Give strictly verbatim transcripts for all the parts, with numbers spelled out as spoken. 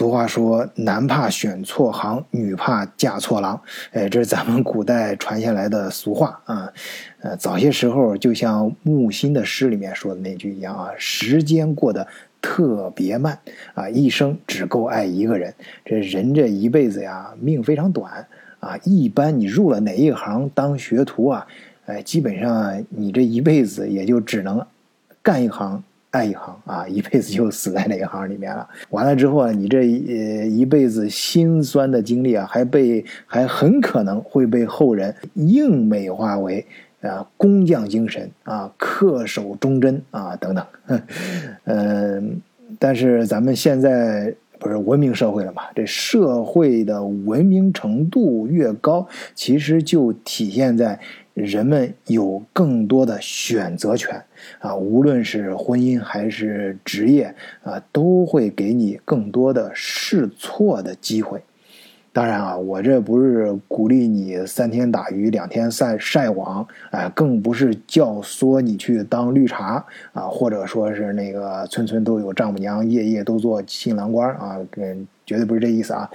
俗话说男怕选错行，女怕嫁错郎，哎，这是咱们古代传下来的俗话啊。呃，早些时候就像木心的诗里面说的那句一样啊，时间过得特别慢啊，一生只够爱一个人。这人这一辈子呀，命非常短啊，一般你入了哪一行当学徒啊，哎，基本上你这一辈子也就只能干一行爱一行啊，一辈子就死在那一行里面了。完了之后啊，你这一辈子辛酸的经历啊，还被还很可能会被后人硬美化为啊工匠精神啊、恪守忠贞啊等等。嗯，但是咱们现在不是文明社会了嘛？这社会的文明程度越高，其实就体现在人们有更多的选择权啊，无论是婚姻还是职业啊，都会给你更多的试错的机会。当然啊，我这不是鼓励你三天打鱼两天晒晒网，哎、呃，更不是教唆你去当绿茶啊、呃，或者说是那个村村都有丈母娘，夜夜都做新郎官啊，嗯，绝对不是这意思啊。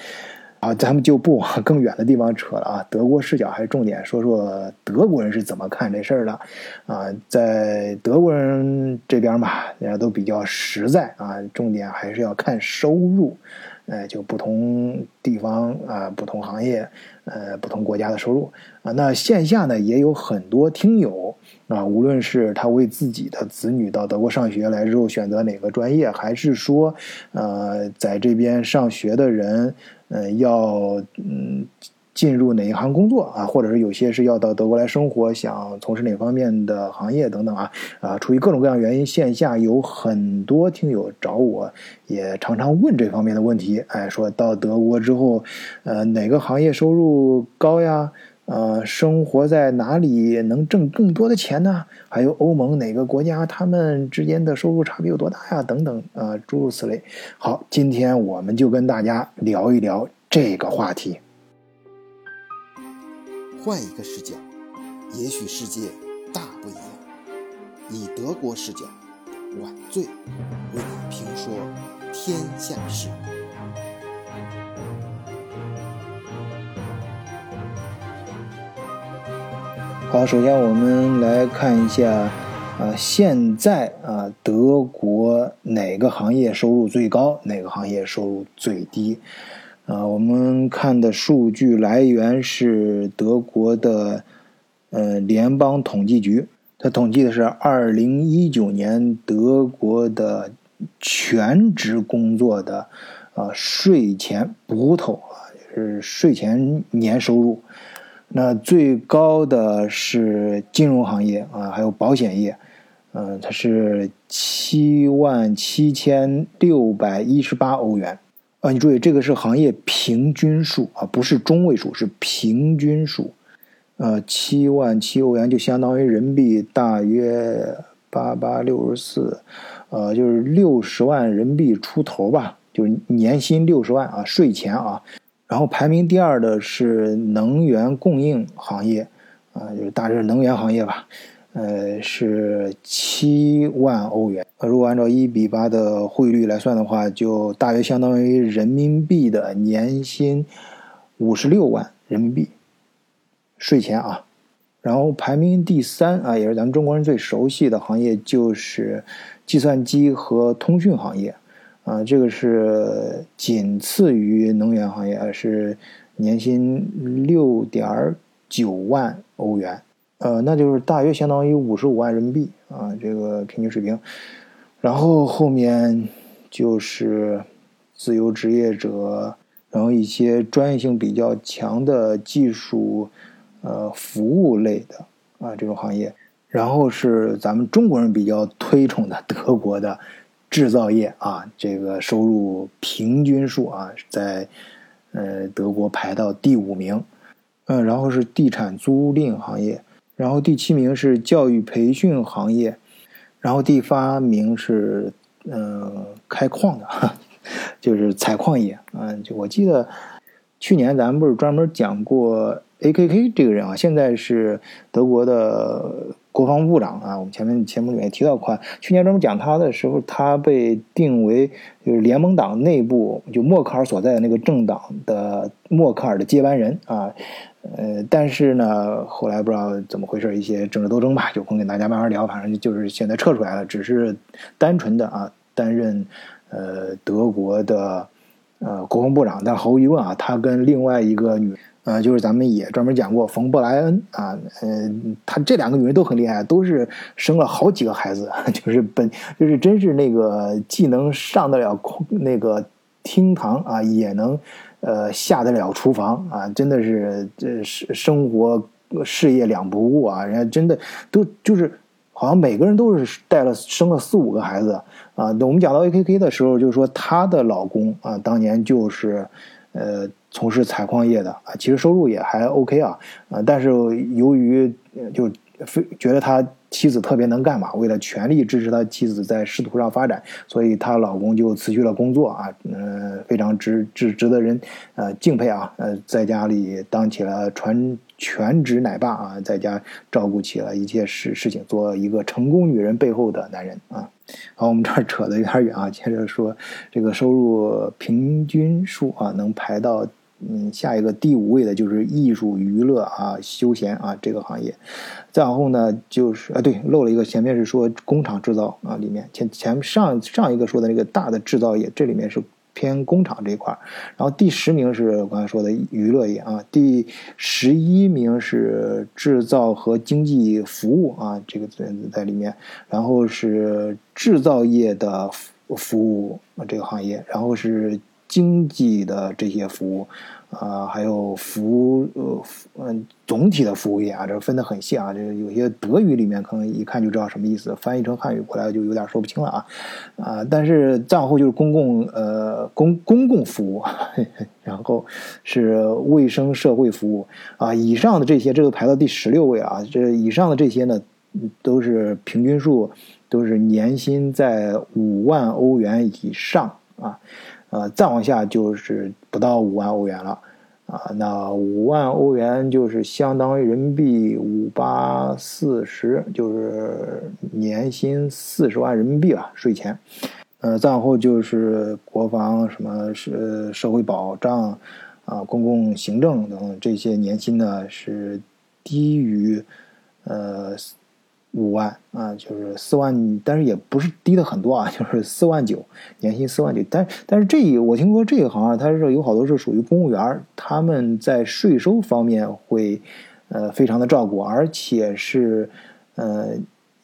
啊，咱们就不往更远的地方扯了啊。德国视角还是重点说说德国人是怎么看这事儿的啊。在德国人这边嘛，人家都比较实在啊，重点还是要看收入。呃，就不同地方啊、呃，不同行业，呃，不同国家的收入啊、呃。那线下呢，也有很多听友啊、呃，无论是他为自己的子女到德国上学来之后选择哪个专业，还是说，呃，在这边上学的人，呃，要嗯进入哪一行工作啊，或者是有些是要到德国来生活，想从事哪方面的行业等等啊啊，出于各种各样原因，线下有很多听友找我。也常常问这方面的问题，哎，说到德国之后，呃，哪个行业收入高呀？呃，生活在哪里能挣更多的钱呢？还有欧盟哪个国家他们之间的收入差别有多大呀？等等，呃，诸如此类。好，今天我们就跟大家聊一聊这个话题。换一个视角，也许世界大不一样。以德国视角，晚醉为你评说天下事。好，首先我们来看一下啊、呃，现在啊、呃，德国哪个行业收入最高，哪个行业收入最低？啊、呃，我们看的数据来源是德国的呃联邦统计局。它统计的是二零一九年德国的全职工作的啊、呃、税前补头啊，就是税前年收入。那最高的是金融行业啊，还有保险业，嗯、呃，它是七万七千六百一十八欧元。啊，你注意，这个是行业平均数啊，不是中位数，是平均数。呃，七万七欧元就相当于人民币大约八八六十四，呃，就是六十万人民币出头吧，就是年薪六十万啊，税前啊。然后排名第二的是能源供应行业，啊、呃，就是大致能源行业吧，呃，是七万欧元。如果按照一比八的汇率来算的话，就大约相当于人民币的年薪五十六万人民币。税前啊，然后排名第三啊，也是咱们中国人最熟悉的行业，就是计算机和通讯行业啊，这个是仅次于能源行业，是年薪六点九万欧元，呃，那就是大约相当于五十五万人民币啊，这个平均水平。然后后面就是自由职业者，然后一些专业性比较强的技术。呃，服务类的啊，这种行业，然后是咱们中国人比较推崇的德国的制造业啊，这个收入平均数啊，在呃德国排到第五名，嗯，然后是地产租赁行业，然后第七名是教育培训行业，然后第八名是嗯、呃、开矿的，就是采矿业啊，就我记得去年咱们不是专门讲过。A K K 这个人啊，现在是德国的国防部长啊。我们前面节目里面提到过，去年专门讲他的时候，他被定为就是联盟党内部就默克尔所在的那个政党的默克尔的接班人啊。呃，但是呢，后来不知道怎么回事，一些政治斗争吧，有空给大家慢慢聊。反正就是现在撤出来了，只是单纯的啊担任呃德国的呃国防部长。但毫无疑问啊，他跟另外一个女。呃，就是咱们也专门讲过冯·布莱恩啊，呃，她这两个女人都很厉害，都是生了好几个孩子，就是本就是真是那个既能上得了那个厅堂啊，也能呃下得了厨房啊，真的是这生、呃、生活事业两不误啊，人家真的都就是好像每个人都是带了生了四五个孩子啊。我们讲到 A K K 的时候，就是说她的老公啊，当年就是呃。从事采矿业的啊，其实收入也还 OK 啊，呃，但是由于就觉得他妻子特别能干嘛，为了全力支持他妻子在仕途上发展，所以她老公就辞去了工作啊，呃，非常值值值得人呃敬佩啊，呃，在家里当起了全全职奶爸啊，在家照顾起了一切事事情，做一个成功女人背后的男人啊。好，我们这儿扯得有点远啊，接着说这个收入平均数啊，能排到。嗯，下一个第五位的就是艺术娱乐啊、休闲啊这个行业，再往后呢就是啊，对，漏了一个，前面是说工厂制造啊，里面前前上上一个说的那个大的制造业，这里面是偏工厂这一块。然后第十名是我刚才说的娱乐业啊，第十一名是制造和经济服务啊，这个在里面，然后是制造业的服务啊这个行业，然后是。经济的这些服务，啊、呃，还有服务，呃，嗯，总体的服务业啊，这分得很细啊。这有些德语里面可能一看就知道什么意思，翻译成汉语过来就有点说不清了啊。啊、呃，但是再往后就是公共，呃，公公共服务，呵呵，然后是卫生社会服务啊。以上的这些，这都排到第十六位啊。这以上的这些呢，都是平均数，都是年薪在五万欧元以上啊。呃，再往下就是不到五万欧元了，啊，那五万欧元就是相当于人民币五八四十，就是年薪四十万人民币吧，税前。呃，再往后就是国防什么是社会保障啊、呃、公共行政等这些年薪呢是低于呃五万啊，就是四万，但是也不是低的很多啊，就是四万九，年薪四万九。但但是这我听说这一行啊，它是有好多是属于公务员，他们在税收方面会呃非常的照顾，而且是呃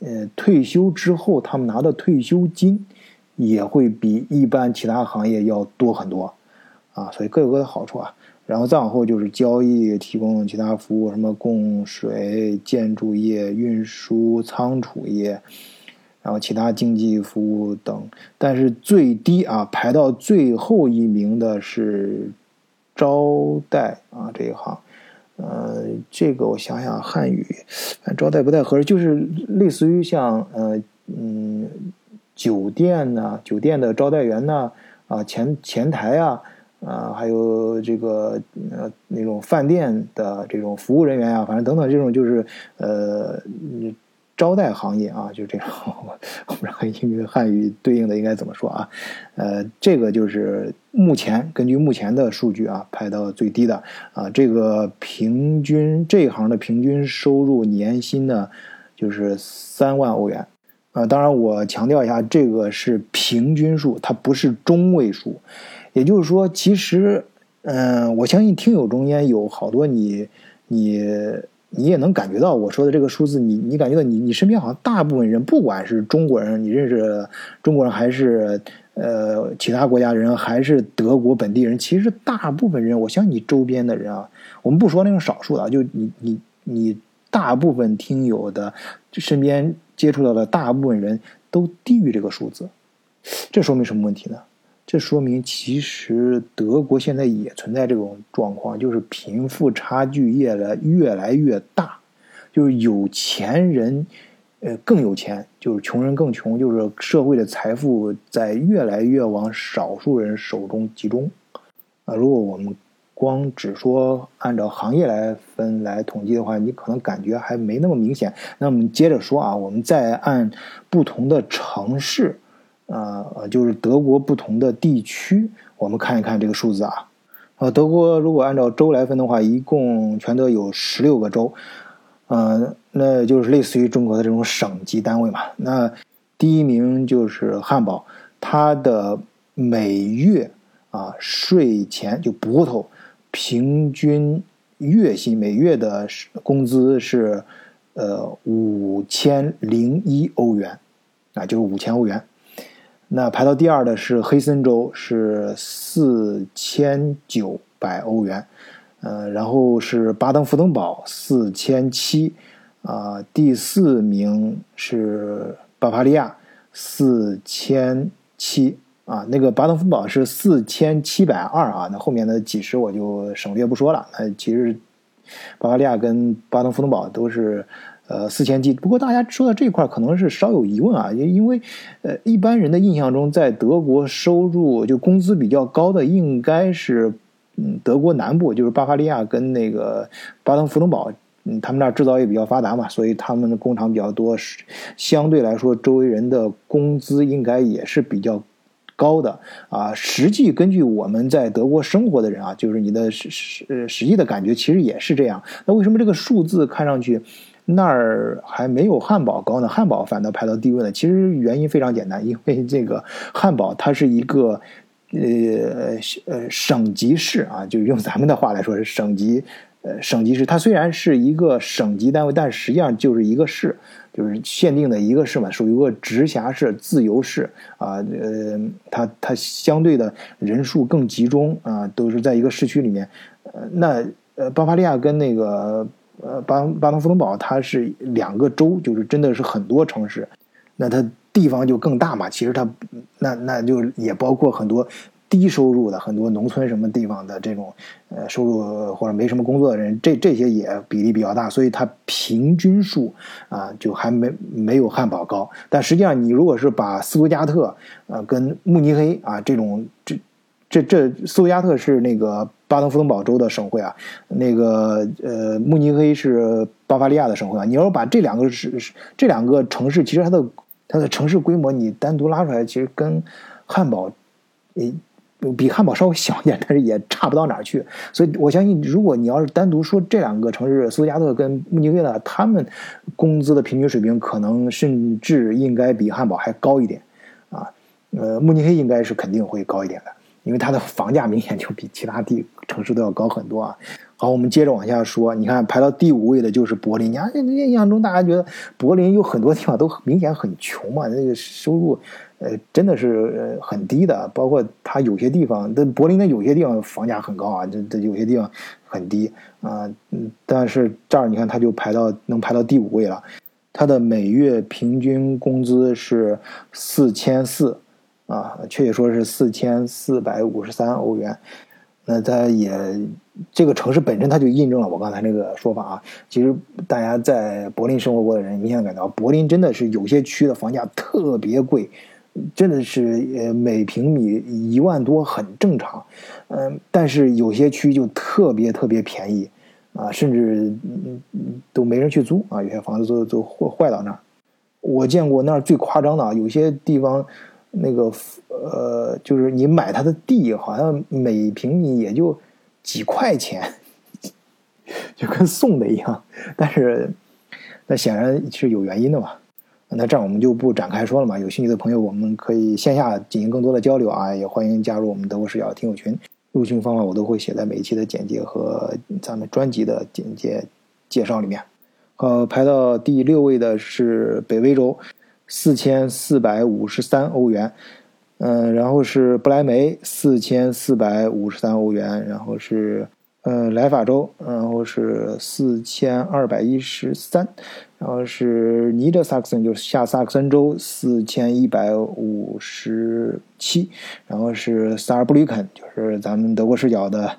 呃退休之后他们拿的退休金也会比一般其他行业要多很多啊，所以各有各的好处啊。然后再往后就是交易、提供其他服务，什么供水、建筑业、运输、仓储业，然后其他经济服务等。但是最低啊，排到最后一名的是招待啊这一行。呃，这个我想想汉语，招待不太合适，就是类似于像呃嗯酒店呐、啊、酒店的招待员呐、啊、啊前前台啊。啊，还有这个呃那种饭店的这种服务人员呀、啊，反正等等这种就是呃招待行业啊，就这种，我不知道英语汉语对应的应该怎么说啊？呃，这个就是目前根据目前的数据啊排到最低的啊，这个平均这一行的平均收入年薪呢就是三万欧元。啊、呃，当然我强调一下，这个是平均数，它不是中位数。也就是说，其实，嗯、呃，我相信听友中间有好多你，你，你也能感觉到我说的这个数字，你，你感觉到你，你身边好像大部分人，不管是中国人，你认识中国人还是呃其他国家人，还是德国本地人，其实大部分人，我相信你周边的人啊，我们不说那种少数的，就你你你大部分听友的身边接触到的大部分人都低于这个数字，这说明什么问题呢？这说明其实德国现在也存在这种状况，就是贫富差距越来越来越大，就是有钱人呃更有钱，就是穷人更穷，就是社会的财富在越来越往少数人手中集中啊、呃、如果我们光只说按照行业来分来统计的话，你可能感觉还没那么明显。那我们接着说啊，我们再按不同的城市，呃，就是德国不同的地区，我们看一看这个数字啊。呃，德国如果按照州来分的话，一共全德有十六个州，呃，那就是类似于中国的这种省级单位嘛。那第一名就是汉堡，它的每月啊税前就补头。平均月薪每月的工资是呃五千零一欧元啊，就是五千欧元。那排到第二的是黑森州，是四千九百欧元，呃，然后是巴登符登堡四千七，啊，第四名是巴伐利亚四千七。啊，那个巴登符登堡是四千七百二啊，那后面的几十我就省略不说了。那其实巴伐利亚跟巴登符登堡都是呃四千七，不过大家说到这块可能是稍有疑问啊，因为呃一般人的印象中，在德国收入就工资比较高的应该是嗯德国南部，就是巴伐利亚跟那个巴登符登堡。嗯，他们那制造业比较发达嘛，所以他们的工厂比较多，相对来说周围人的工资应该也是比较高的啊，实际根据我们在德国生活的人啊，就是你的实实实际的感觉其实也是这样。那为什么这个数字看上去那儿还没有汉堡高呢？汉堡反倒排到第一位呢？其实原因非常简单，因为这个汉堡它是一个呃呃省级市啊，就用咱们的话来说是省级呃省级市。它虽然是一个省级单位，但实际上就是一个市，就是限定的一个市嘛，属于一个直辖市、自由市啊，呃，它它相对的人数更集中啊，都是在一个市区里面。呃，那呃，巴伐利亚跟那个呃巴巴登符登堡，它是两个州，就是真的是很多城市，那它地方就更大嘛。其实它那那就也包括很多低收入的，很多农村什么地方的这种呃收入或者没什么工作的人，这这些也比例比较大，所以它平均数啊、呃、就还没没有汉堡高。但实际上你如果是把斯图加特呃跟慕尼黑啊这种这这这斯图加特是那个巴登符登堡州的省会啊，那个呃慕尼黑是巴伐利亚的省会啊，你要把这两个是这两个城市，其实它的它的城市规模你单独拉出来，其实跟汉堡诶比汉堡稍微小一点，但是也差不到哪儿去。所以我相信，如果你要是单独说这两个城市，斯图加特跟慕尼黑呢，他们工资的平均水平可能甚至应该比汉堡还高一点啊。呃，慕尼黑应该是肯定会高一点的，因为它的房价明显就比其他地城市都要高很多啊。好，我们接着往下说，你看排到第五位的就是柏林。啊，印象中大家觉得柏林有很多地方都明显很穷嘛，那个收入呃，真的是很低的，包括它有些地方，但柏林的有些地方房价很高啊，这这有些地方很低啊、呃，但是这儿你看它就排到能排到第五位了，它的每月平均工资是四千四啊，确切说是四千四百五十三欧元。那它也这个城市本身它就印证了我刚才那个说法啊，其实大家在柏林生活过的人明显感到，柏林真的是有些区的房价特别贵。真的是呃每平米一万多很正常，嗯、呃，但是有些区就特别特别便宜，啊，甚至、嗯、都没人去租啊，有些房子都都坏到那儿。我见过那儿最夸张的啊，有些地方那个呃，就是你买它的地，好像每平米也就几块钱，就跟送的一样。但是那显然是有原因的嘛。那这样我们就不展开说了嘛，有兴趣的朋友我们可以线下进行更多的交流啊，也欢迎加入我们德国视角听友群，入群方法我都会写在每一期的简介和咱们专辑的简介介绍里面。呃，排到第六位的是北威州，四千四百五十三欧元，嗯、呃，然后是不来梅四千四百五十三欧元，然后是呃莱法州，然后是四千二百一十三。然后是尼德萨克森，就是下萨克森州四千一百五十七，然后是萨尔布吕肯，就是咱们德国视角的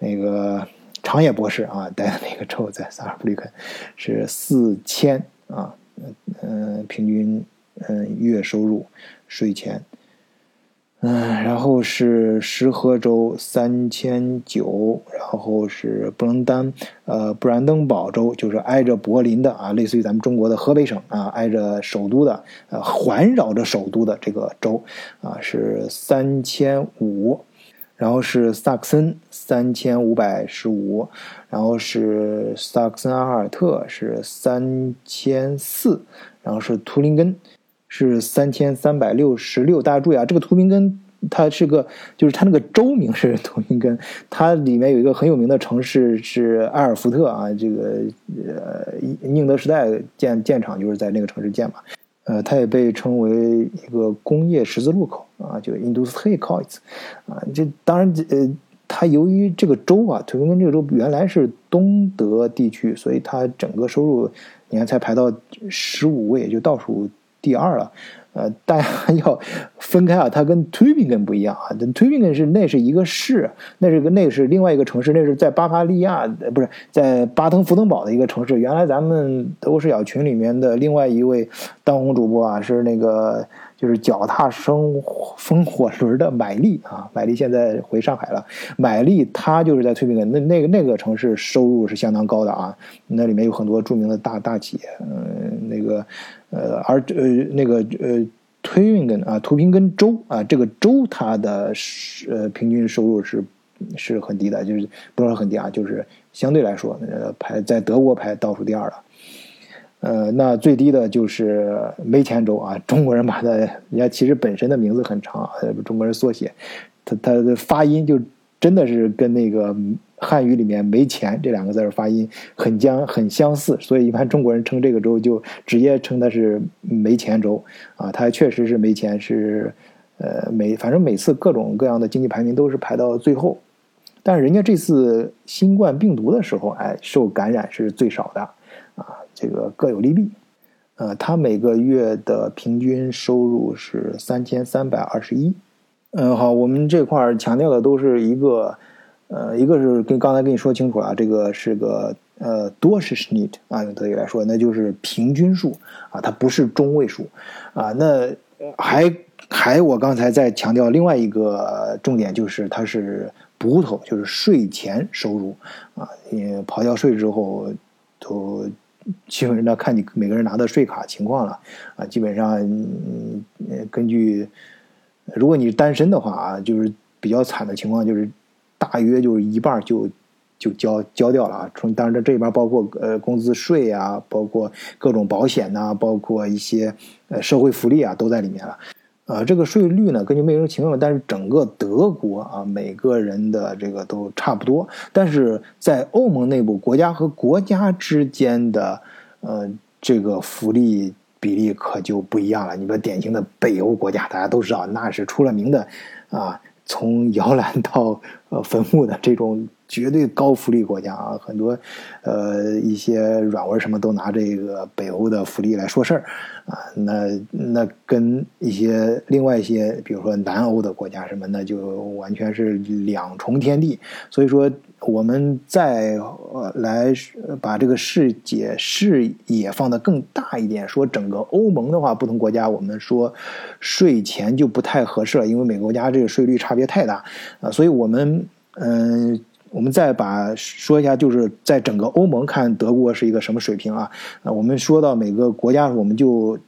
那个长野博士啊，待的那个州在萨尔布吕肯是四千啊，嗯、呃，平均嗯、呃、月收入税前，嗯，然后是石河州三千九，然后是布伦丹，呃，布兰登堡州，就是挨着柏林的啊，类似于咱们中国的河北省啊，挨着首都的，呃，环绕着首都的这个州啊，是三千五。然后是萨克森三千五百十五，然后是萨克森阿尔特是三千四，然后是图林根是三千三百六十六。大家注意啊，这个图林根它是个，就是它那个州名是图林根，它里面有一个很有名的城市是埃尔福特啊，这个呃宁德时代建建厂就是在那个城市建嘛。呃，它也被称为一个工业十字路口啊，就 Industrie Kreuz 啊。这当然，呃，它由于这个州啊，图林根这个州原来是东德地区，所以它整个收入你看才排到十五位，也就倒数第二了。呃，大家要分开啊，它跟 Tübingen 不一样啊。Tübingen 是那是一个市，那是个那是另外一个城市，那是在巴伐利亚，不是在巴登符登堡的一个城市。原来咱们德国视角群里面的另外一位当红主播啊，是那个就是脚踏生风火轮的买力啊，买力现在回上海了。买力他就是在 Tübingen 那那个那个城市收入是相当高的啊，那里面有很多著名的大大企业，嗯，那个。呃，而呃那个呃，推运根啊，图平根州啊，这个州它的呃平均收入是是很低的，就是不是很低啊，就是相对来说，呃，排在德国排倒数第二了。呃，那最低的就是没钱州啊，中国人把它，人家其实本身的名字很长啊，中国人缩写，它它的发音就真的是跟那个汉语里面没钱这两个字儿发音很相很相似，所以一般中国人称这个州就直接称它是没钱州啊，它确实是没钱，是呃每反正每次各种各样的经济排名都是排到最后，但是人家这次新冠病毒的时候，哎，受感染是最少的啊，这个各有利弊。呃，它每个月的平均收入是三千三百二十一。嗯，好，我们这块强调的都是一个。呃，一个是跟刚才跟你说清楚了，这个是个呃多是 Schnitt 啊，用德语来说，那就是平均数啊，它不是中位数啊。那还还我刚才在强调另外一个重点，就是它是补头，就是税前收入啊，你刨掉税之后都基本上看你每个人拿的税卡情况了啊，基本上、嗯、根据如果你是单身的话啊，就是比较惨的情况就是。大约就是一半就就交交掉了啊！从当然这这里边包括呃工资税啊，包括各种保险呐、啊，包括一些呃社会福利啊都在里面了。呃，这个税率呢根据每个人情况，但是整个德国啊每个人的这个都差不多。但是在欧盟内部，国家和国家之间的呃这个福利比例可就不一样了。你比如典型的北欧国家，大家都知道那是出了名的啊。从摇篮到呃坟墓的这种绝对高福利国家啊，很多呃一些软文什么都拿这个北欧的福利来说事儿啊，那那跟一些另外一些比如说南欧的国家什么那就完全是两重天地，所以说我们再、呃、来把这个视野视野放得更大一点，说整个欧盟的话，不同国家我们说税前就不太合适了，因为每个国家这个税率差别太大啊、呃，所以我们嗯。呃我们再把说一下，就是在整个欧盟看德国是一个什么水平啊？啊，我们说到每个国家，我们就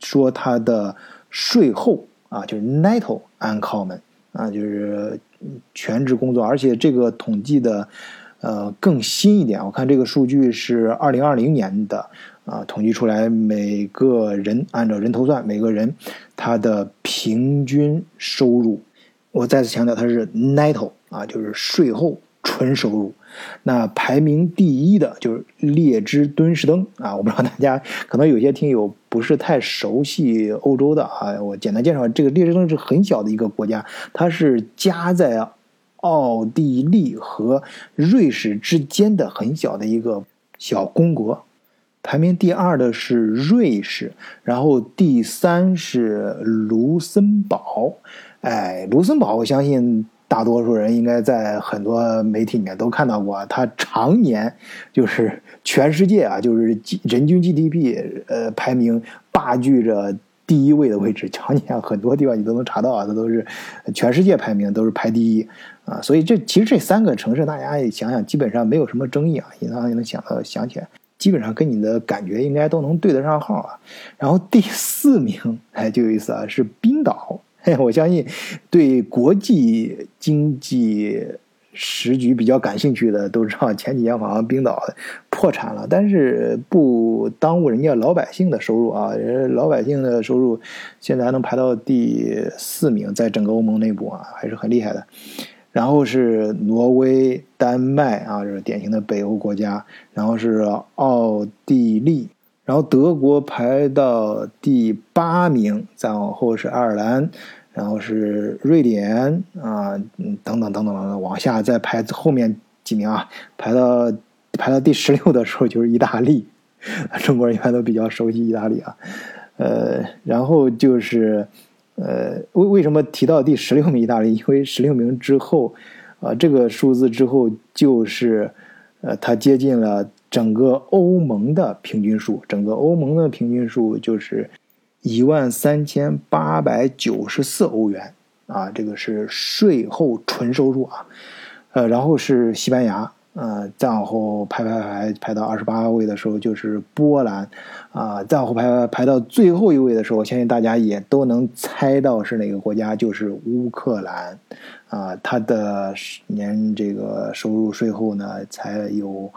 说它的税后啊，就是 Netto Einkommen 啊，就是全职工作，而且这个统计的呃更新一点，我看这个数据是二零二零年的啊，统计出来每个人按照人头算，每个人他的平均收入，我再次强调它是 Netto 啊，就是税后。纯收入，那排名第一的就是列支敦士登啊！我不知道大家可能有些听友不是太熟悉欧洲的啊，我简单介绍，这个列支敦是很小的一个国家，它是夹在奥地利和瑞士之间的很小的一个小公国。排名第二的是瑞士，然后第三是卢森堡。哎，卢森堡，我相信。大多数人应该在很多媒体里面都看到过、啊，它常年就是全世界啊，就是人均 G D P 呃排名霸踞着第一位的位置，瞧你看很多地方你都能查到啊，那都是全世界排名都是排第一啊，所以这其实这三个城市大家想想基本上没有什么争议啊，你当然能想到想起来，基本上跟你的感觉应该都能对得上号啊。然后第四名哎就有意思啊，是冰岛，哎，我相信对国际经济时局比较感兴趣的都知道，前几年好像冰岛破产了，但是不耽误人家老百姓的收入啊，人老百姓的收入现在还能排到第四名，在整个欧盟内部啊，还是很厉害的。然后是挪威、丹麦啊，就是典型的北欧国家，然后是奥地利，然后德国排到第八名，再往后是爱尔兰。然后是瑞典啊，嗯，等等等等等等，往下再排后面几名啊，排到排到第十六的时候就是意大利，中国人一般都比较熟悉意大利啊，呃，然后就是呃，为为什么提到第十六名意大利？因为十六名之后啊、呃，这个数字之后就是呃，它接近了整个欧盟的平均数，整个欧盟的平均数就是一万三千八百九十四欧元啊，这个是税后纯收入啊，呃，然后是西班牙，呃，再往后排排排排到二十八位的时候就是波兰，啊、呃，再往后排排排到最后一位的时候，我相信大家也都能猜到是哪个国家，就是乌克兰，啊、呃，它的年这个收入税后呢才有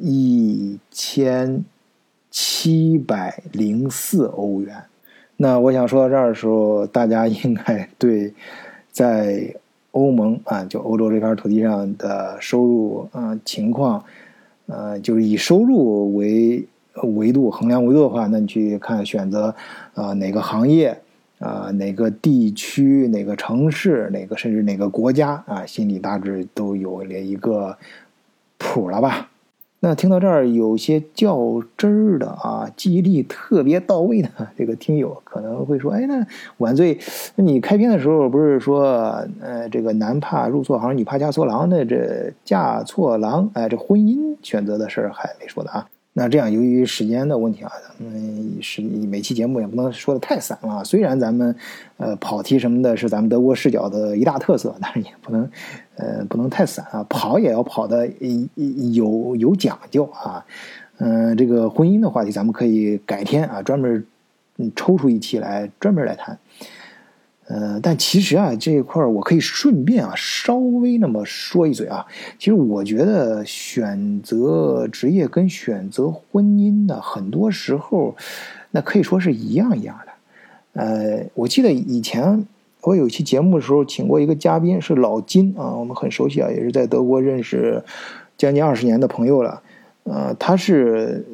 一千七百零四欧元。那我想说到这儿的时候，大家应该对在欧盟啊，就欧洲这片土地上的收入啊情况，呃，就是以收入为维度衡量维度的话，那你去看选择啊、呃、哪个行业啊、呃、哪个地区、哪个城市、哪个甚至哪个国家啊，心里大致都有了一个谱了吧。那听到这儿，有些较真儿的啊，记忆力特别到位的这个听友可能会说：“哎，那晚醉，你开篇的时候不是说，呃，这个男怕入错行，女怕嫁错郎？那这嫁错郎，哎、呃，这婚姻选择的事儿还没说呢啊。那这样，由于时间的问题啊，咱们是每期节目也不能说的太散了、啊。虽然咱们呃跑题什么的是咱们德国视角的一大特色，但是也不能。”呃，不能太散啊，跑也要跑的有有讲究啊。嗯、呃，这个婚姻的话题咱们可以改天啊，专门抽出一期来专门来谈。呃，但其实啊这一块我可以顺便啊稍微那么说一嘴啊，其实我觉得选择职业跟选择婚姻呢，很多时候那可以说是一样一样的。呃，我记得以前。我有期节目的时候请过一个嘉宾是老金啊，我们很熟悉啊，也是在德国认识将近二十年的朋友了。呃，他是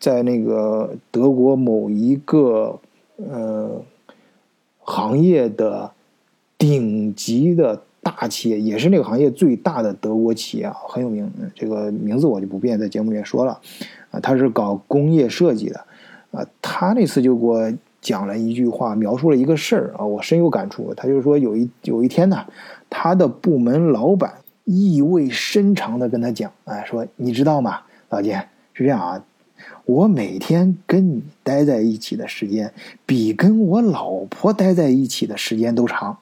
在那个德国某一个呃行业的顶级的大企业，也是那个行业最大的德国企业，很有名。这个名字我就不便在节目里面说了。啊，他是搞工业设计的。啊，他那次就给我讲了一句话，描述了一个事儿啊，我深有感触。他就是说有一有一天呢，他的部门老板意味深长的跟他讲，哎，说你知道吗，老金是这样啊，我每天跟你待在一起的时间，比跟我老婆待在一起的时间都长。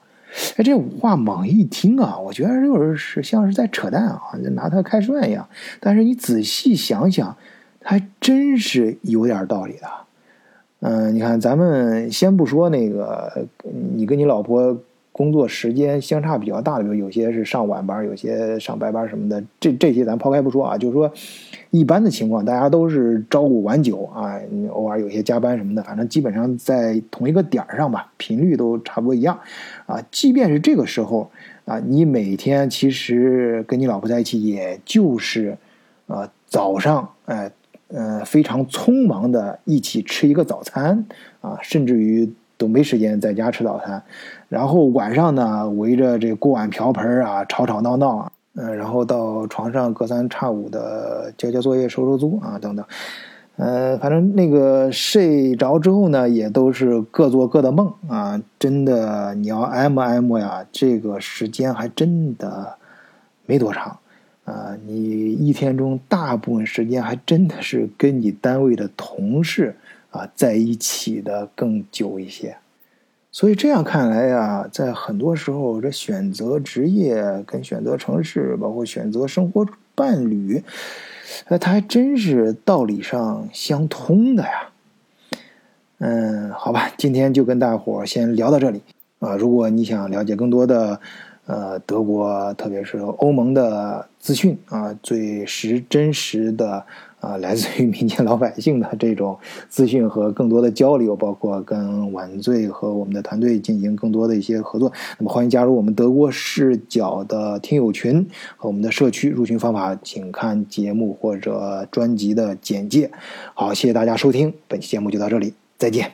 哎，这话猛一听啊，我觉得就是像是在扯淡啊，拿他开涮一样。但是你仔细想想，还真是有点道理的。嗯、呃，你看，咱们先不说那个，你跟你老婆工作时间相差比较大的，比如有些是上晚班，有些上白班什么的，这这些咱抛开不说啊，就是说一般的情况，大家都是朝五晚九啊，偶尔有些加班什么的，反正基本上在同一个点上吧，频率都差不多一样啊。即便是这个时候啊，你每天其实跟你老婆在一起，也就是啊早上哎。呃呃，非常匆忙的一起吃一个早餐啊，甚至于都没时间在家吃早餐。然后晚上呢，围着这锅碗瓢盆啊，吵吵闹闹啊，嗯、呃，然后到床上隔三差五的交交作业、收收租啊，等等。呃，反正那个睡着之后呢，也都是各做各的梦啊。真的，你要挨磨挨磨呀，这个时间还真的没多长。啊，你一天中大部分时间还真的是跟你单位的同事啊在一起的更久一些。所以这样看来啊，在很多时候这选择职业跟选择城市，包括选择生活伴侣，呃，它还真是道理上相通的呀。嗯，好吧，今天就跟大伙先聊到这里啊、呃。如果你想了解更多的呃德国特别是欧盟的资讯啊，最实真实的啊，来自于民间老百姓的这种资讯和更多的交流，包括跟晚醉和我们的团队进行更多的一些合作，那么欢迎加入我们德国视角的听友群和我们的社区，入群方法请看节目或者专辑的简介。好，谢谢大家收听，本期节目就到这里，再见。